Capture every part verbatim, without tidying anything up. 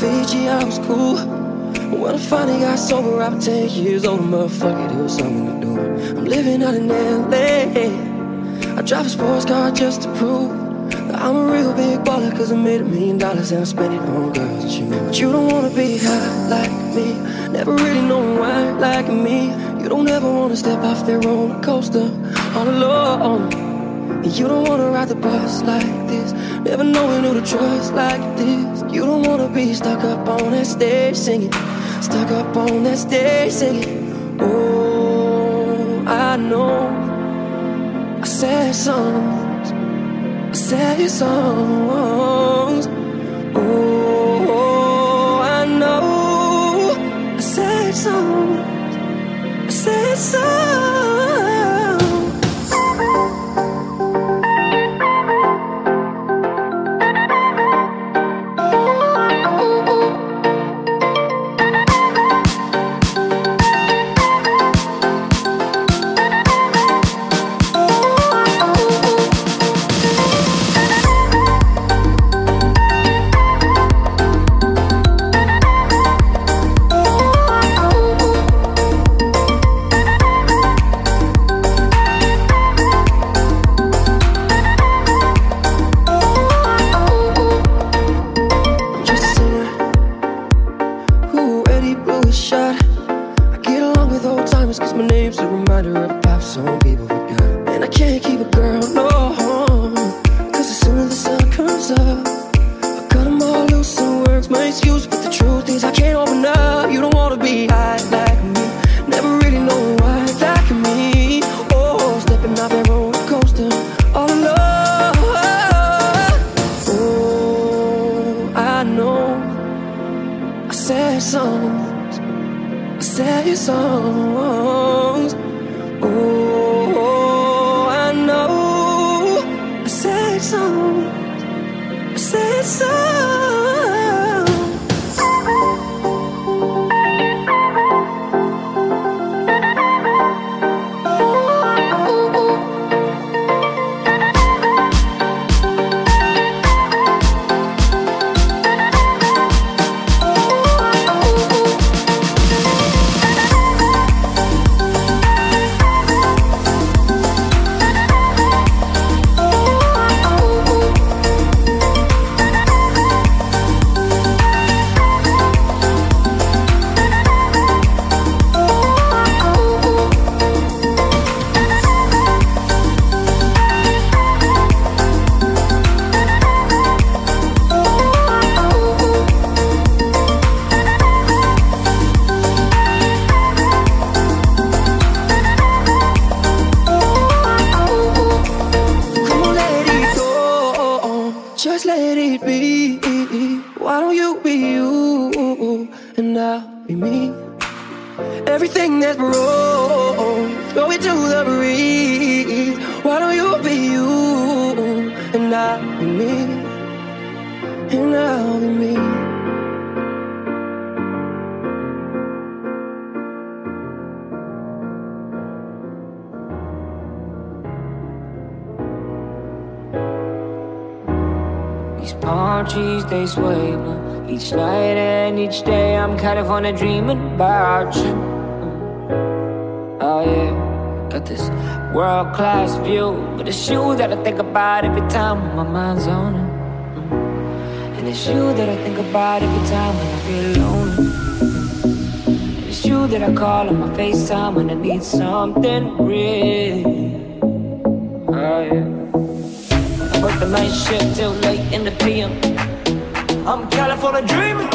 Fiji, I was cool. When I finally got sober, I was ten years old. Motherfucker, there was something to do. I'm living out in L A. I drive a sports car just to prove that I'm a real big baller, cause I made a million dollars and I spent it on girls and you. But you don't wanna be high like me, never really know why like me. You don't ever wanna step off their roller coaster all alone. You don't wanna ride the bus like this, never knowing who to trust like this. You don't wanna be stuck up on that stage singing, stuck up on that stage singing. Oh, I know I said songs, I said your songs. Oh, I know I said songs, I said songs. I'm kind of dreaming about you. Oh yeah, got this world-class view, but it's you that I think about every time my mind's on it. And it's you that I think about every time when I feel lonely. And it's you that I call on my FaceTime when I need something real. Oh yeah, I work the night shift till late in the P M. I'm California dreaming.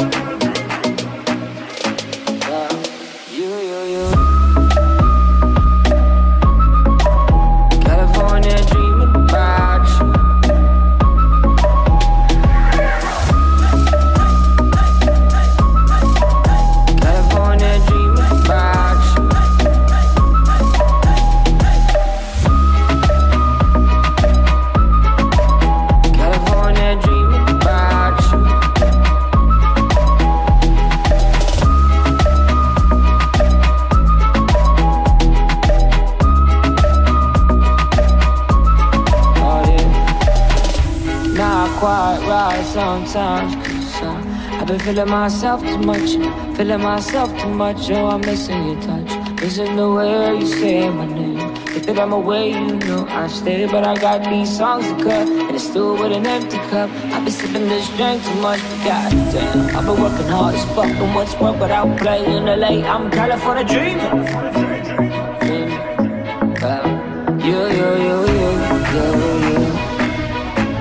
Sometimes, cause I I've been feeling myself too much, feeling myself too much. Oh, I'm missing your touch, missing the way you say my name. If it I'm away, you know I stay, but I got these songs to cut, and it's still with an empty cup. I've been sipping this drink too much, goddamn. I've been working hard as fuck, and what's work without playing the late? I'm California dreaming.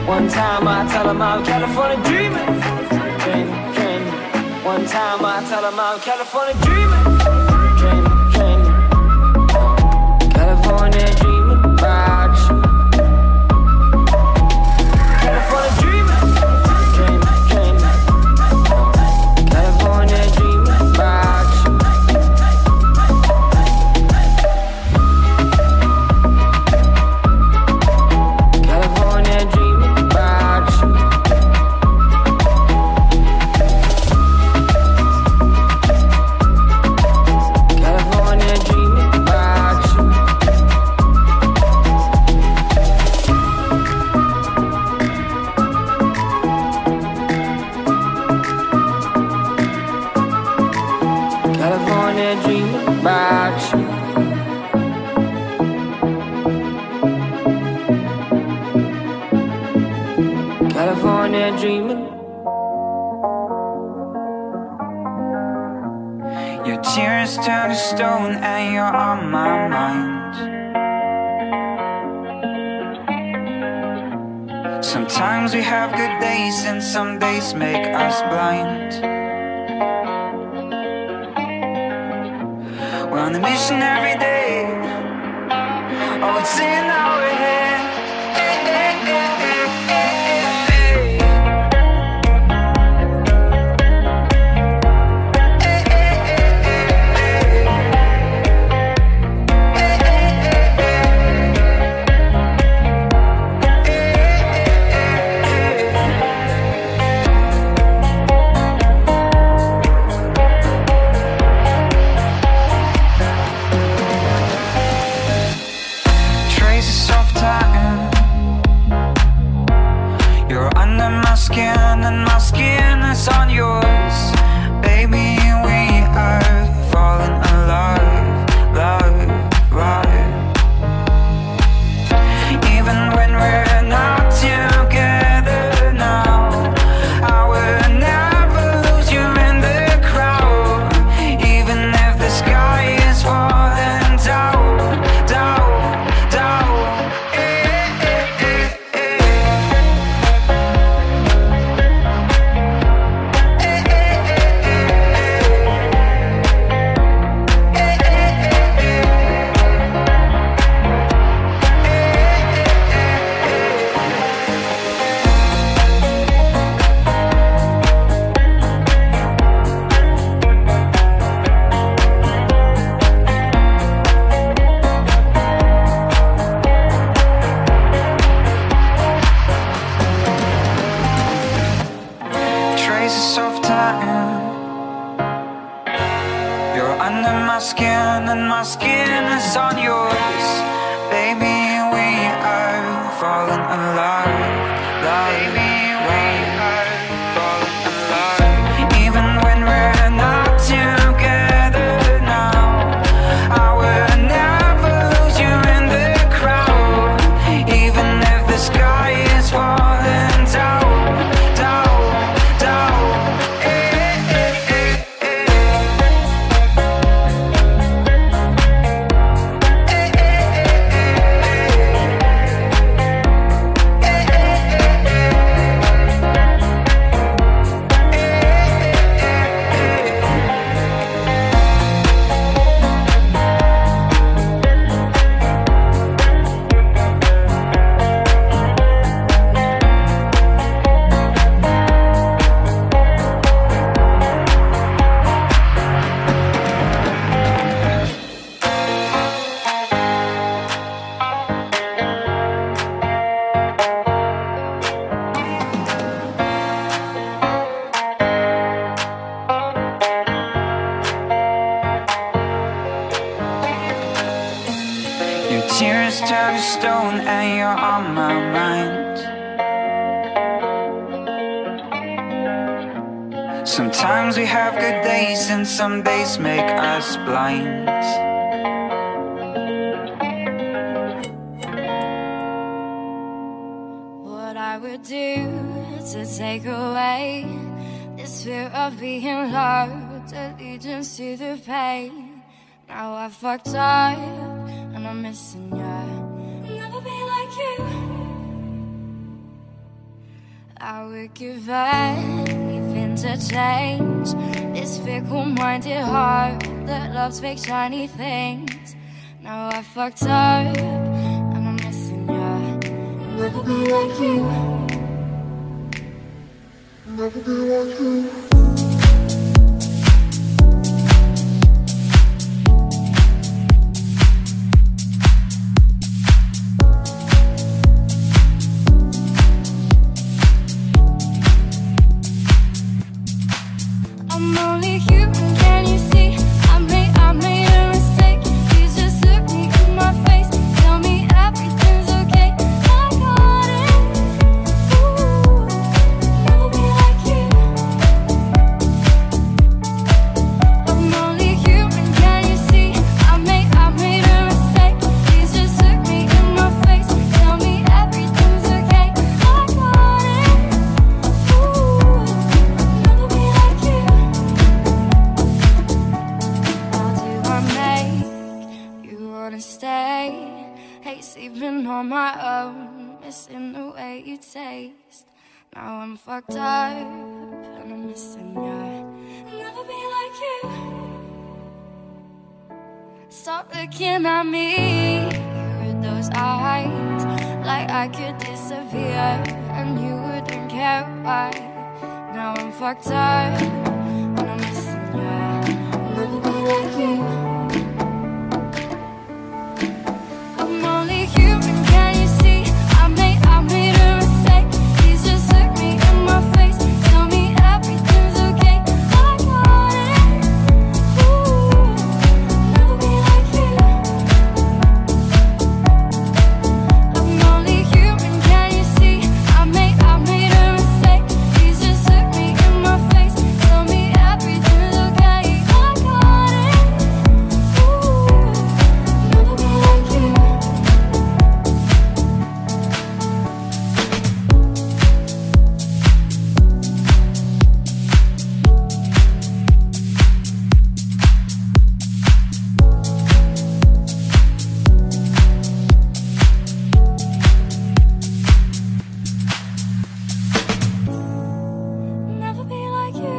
One time I tell them I'm California dreaming, dreaming, dreaming. One time I tell them I'm California dreaming, dreaming, dreaming. California dreaming about you. California dreaming, dreaming, dreaming. California dreaming about you. California dreaming. Your tears turn to stone and you're on my mind. Sometimes we have good days and some days make us blind. We're on a mission every day. Oh, it's in our head. Sometimes we have good days and some days make us blind. What I would do to take away this fear of being loved, allegiance to the pain. Now I fucked up and I'm missing you. I'll never be like you. I would give anything to change this fickle-minded heart that loves big shiny things. Now I fucked up and I'm missing you. I'll never be like you. I'll never be like you. Now I'm fucked up and I'm missing you. I'll never be like you. Stop looking at me with those eyes, like I could disappear and you wouldn't care why. Now I'm fucked up and I'm missing you. I'll never be like you. I'm only human. Can you see? I made, I made a mistake. My face, tell me everything's okay. I got it. Ooh, never be like you. I'm only human, can you see? I made, I made a mistake. Please just look me in my face. Tell me everything's okay. I got it. Ooh, never be like you.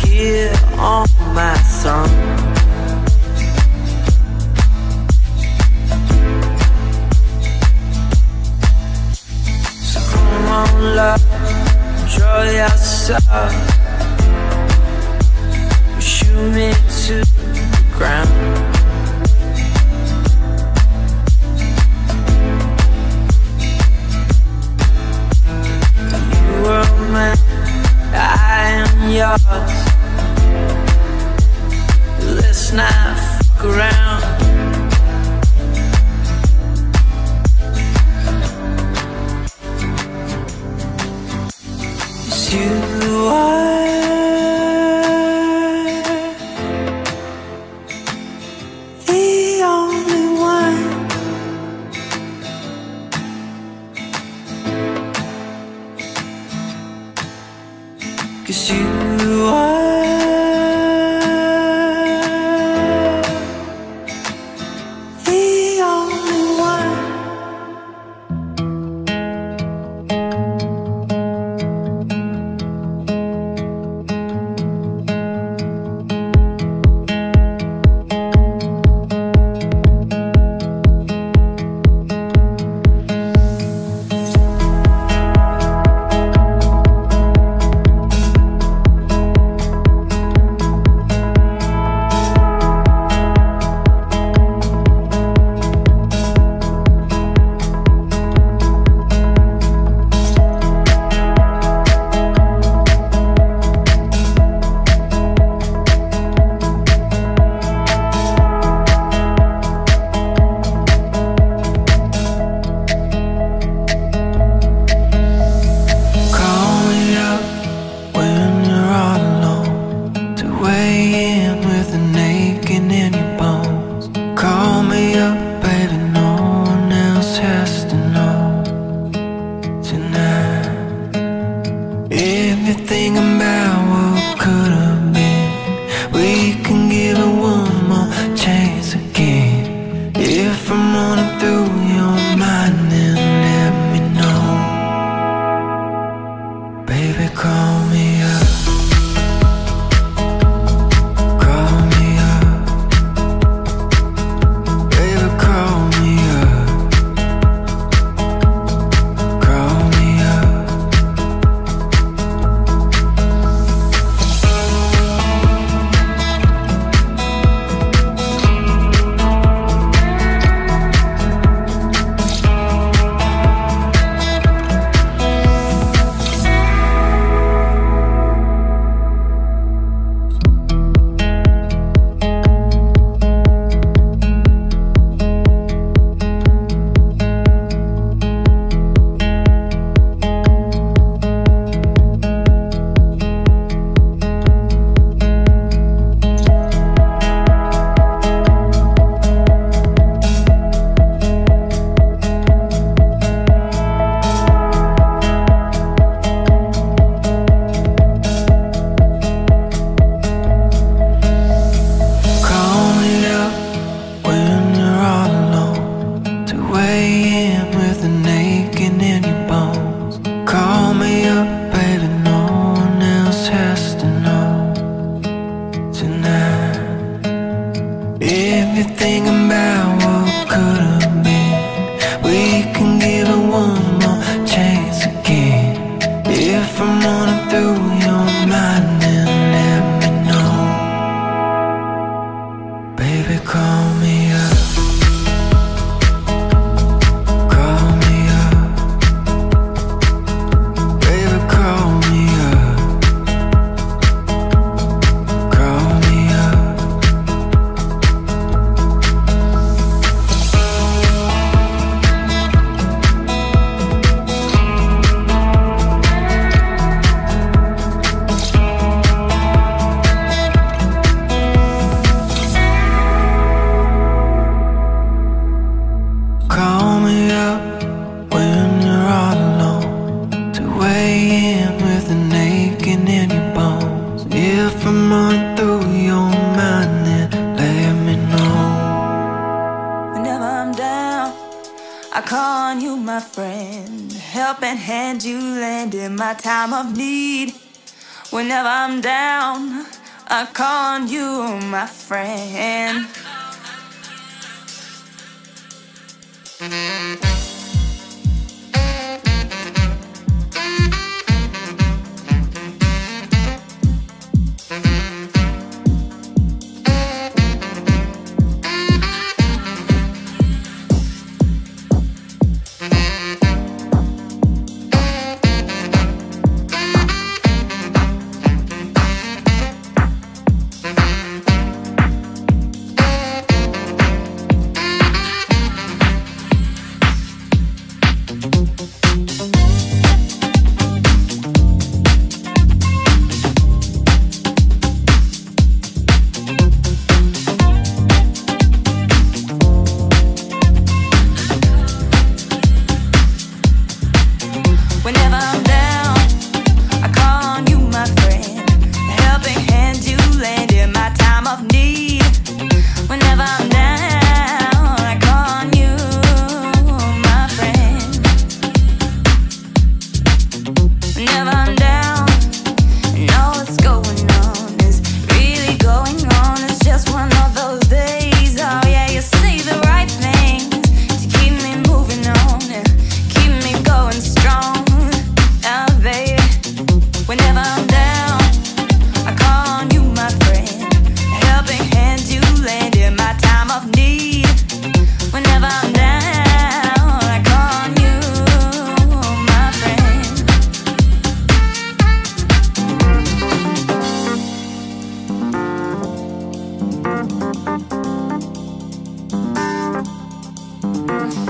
Here on my song,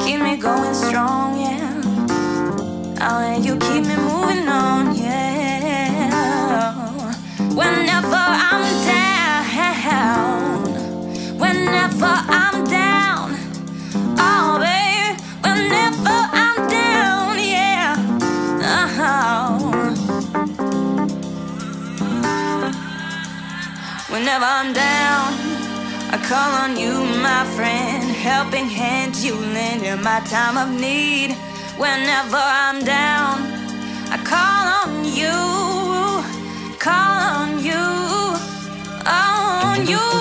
Keep me going strong, yeah. I'll let you keep me moving on, yeah. Whenever I'm down, whenever I'm down, oh baby, whenever I'm down, yeah. Oh. Whenever I'm down, I call on you, my friend. Helping hand you lend in my time of need. Whenever I'm down, I call on you, call on you, on you.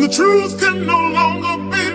when the truth can no longer be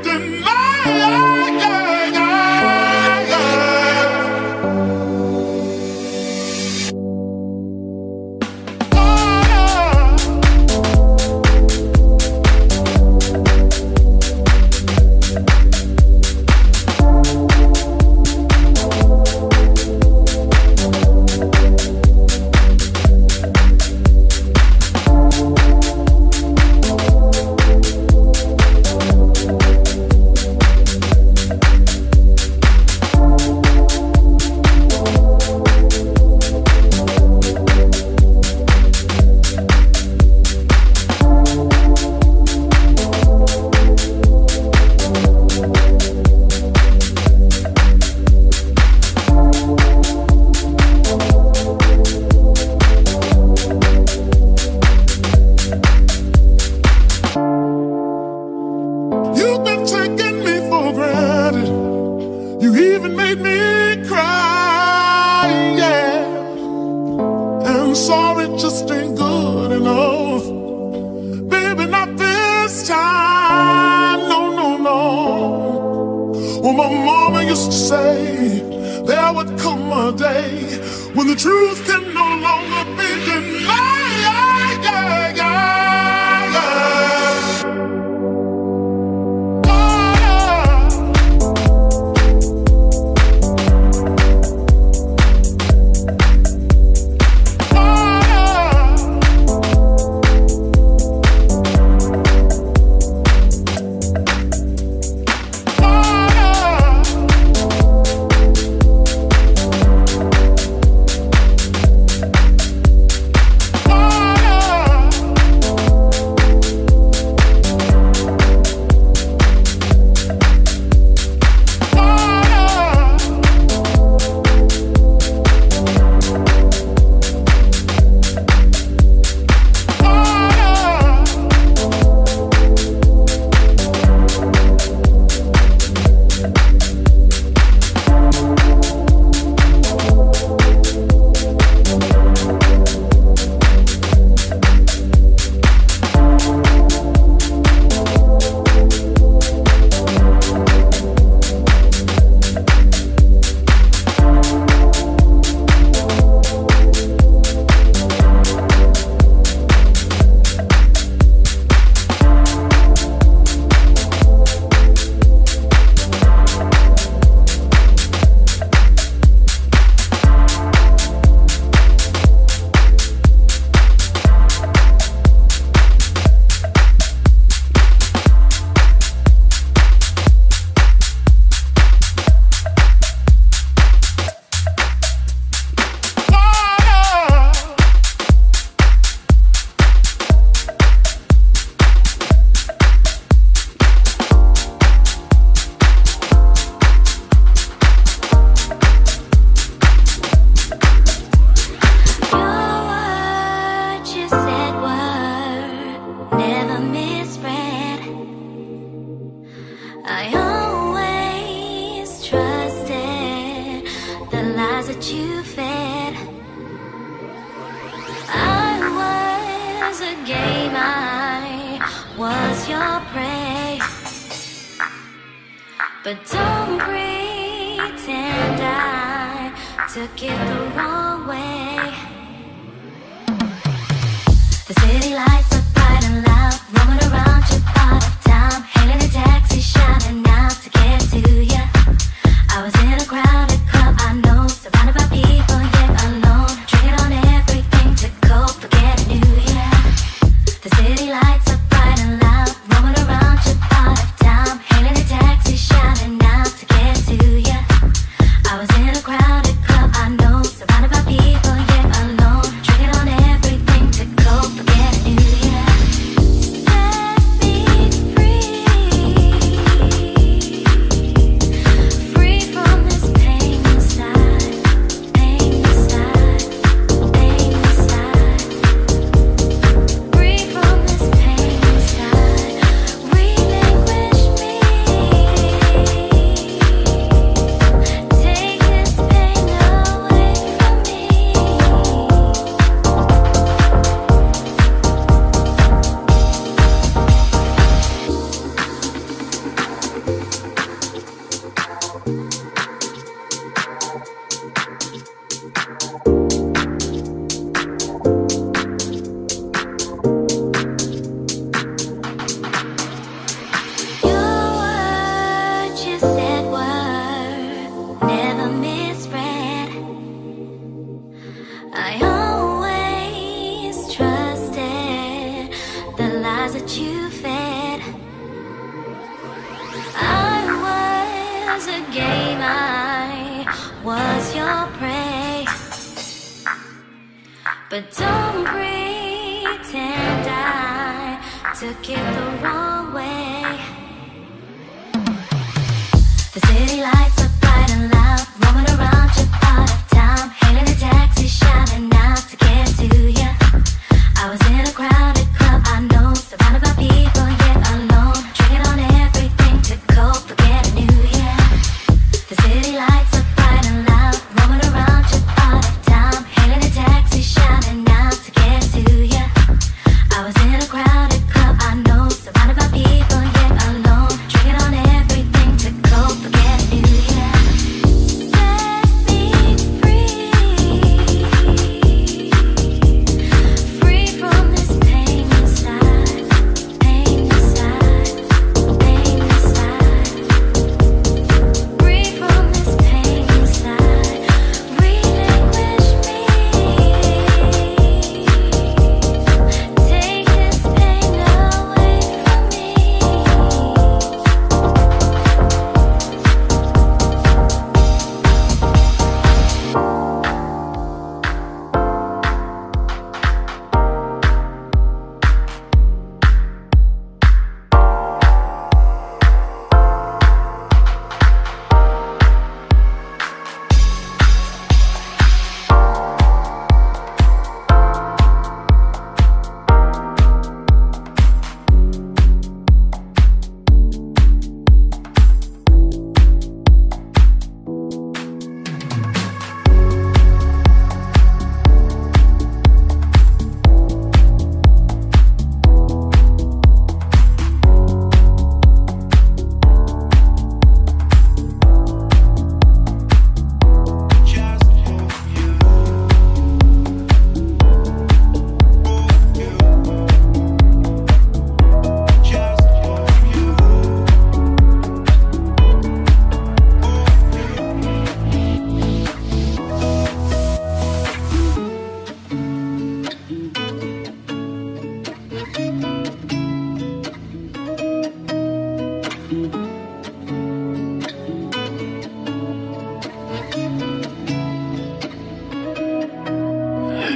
New Year. fed. I was a game, I was your prey. But don't pretend I took it the wrong way. The city lights are bright and loud, roaming around your part of town, hailing a taxi, shouting out to get to you. I was in a crowded club, I know, surrounded by people, yet alone, drinking on everything to cope, forget I knew ya. The city lights are bright and loud, roaming around your part of town, hailing a taxi, shouting out to get to ya. I was in a crowded club, I know, surrounded by people, yet alone, drinking on everything to cope, forget I knew ya. Set me free, free from this pain inside, pain inside, pain inside. Free from this pain inside, relinquish me. Take this pain away from me.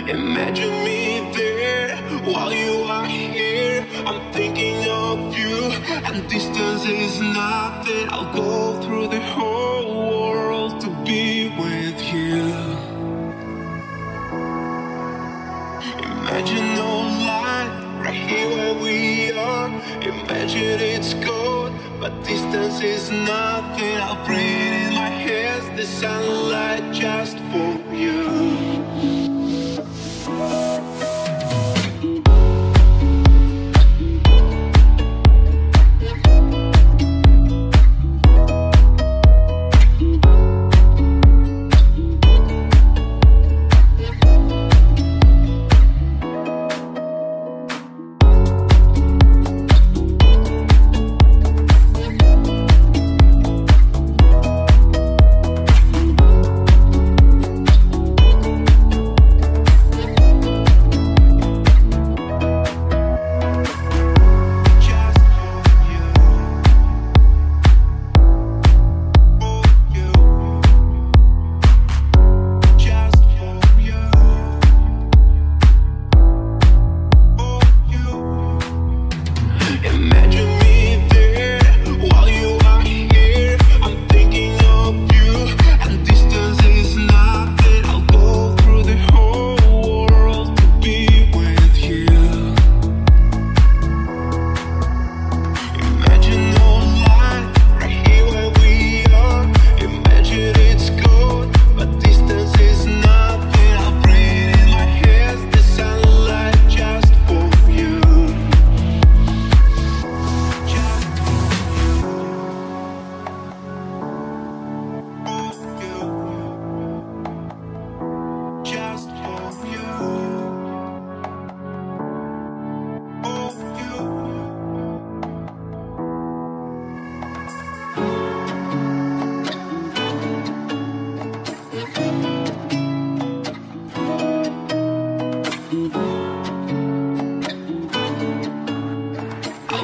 Imagine me there while you are here. I'm thinking of you, and distance is nothing. I'll go through the whole world to be with you. Imagine no light right here where we are. Imagine it's cold, but distance is nothing. I'll breathe in my hands the sunlight just for you.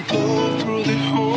go through the whole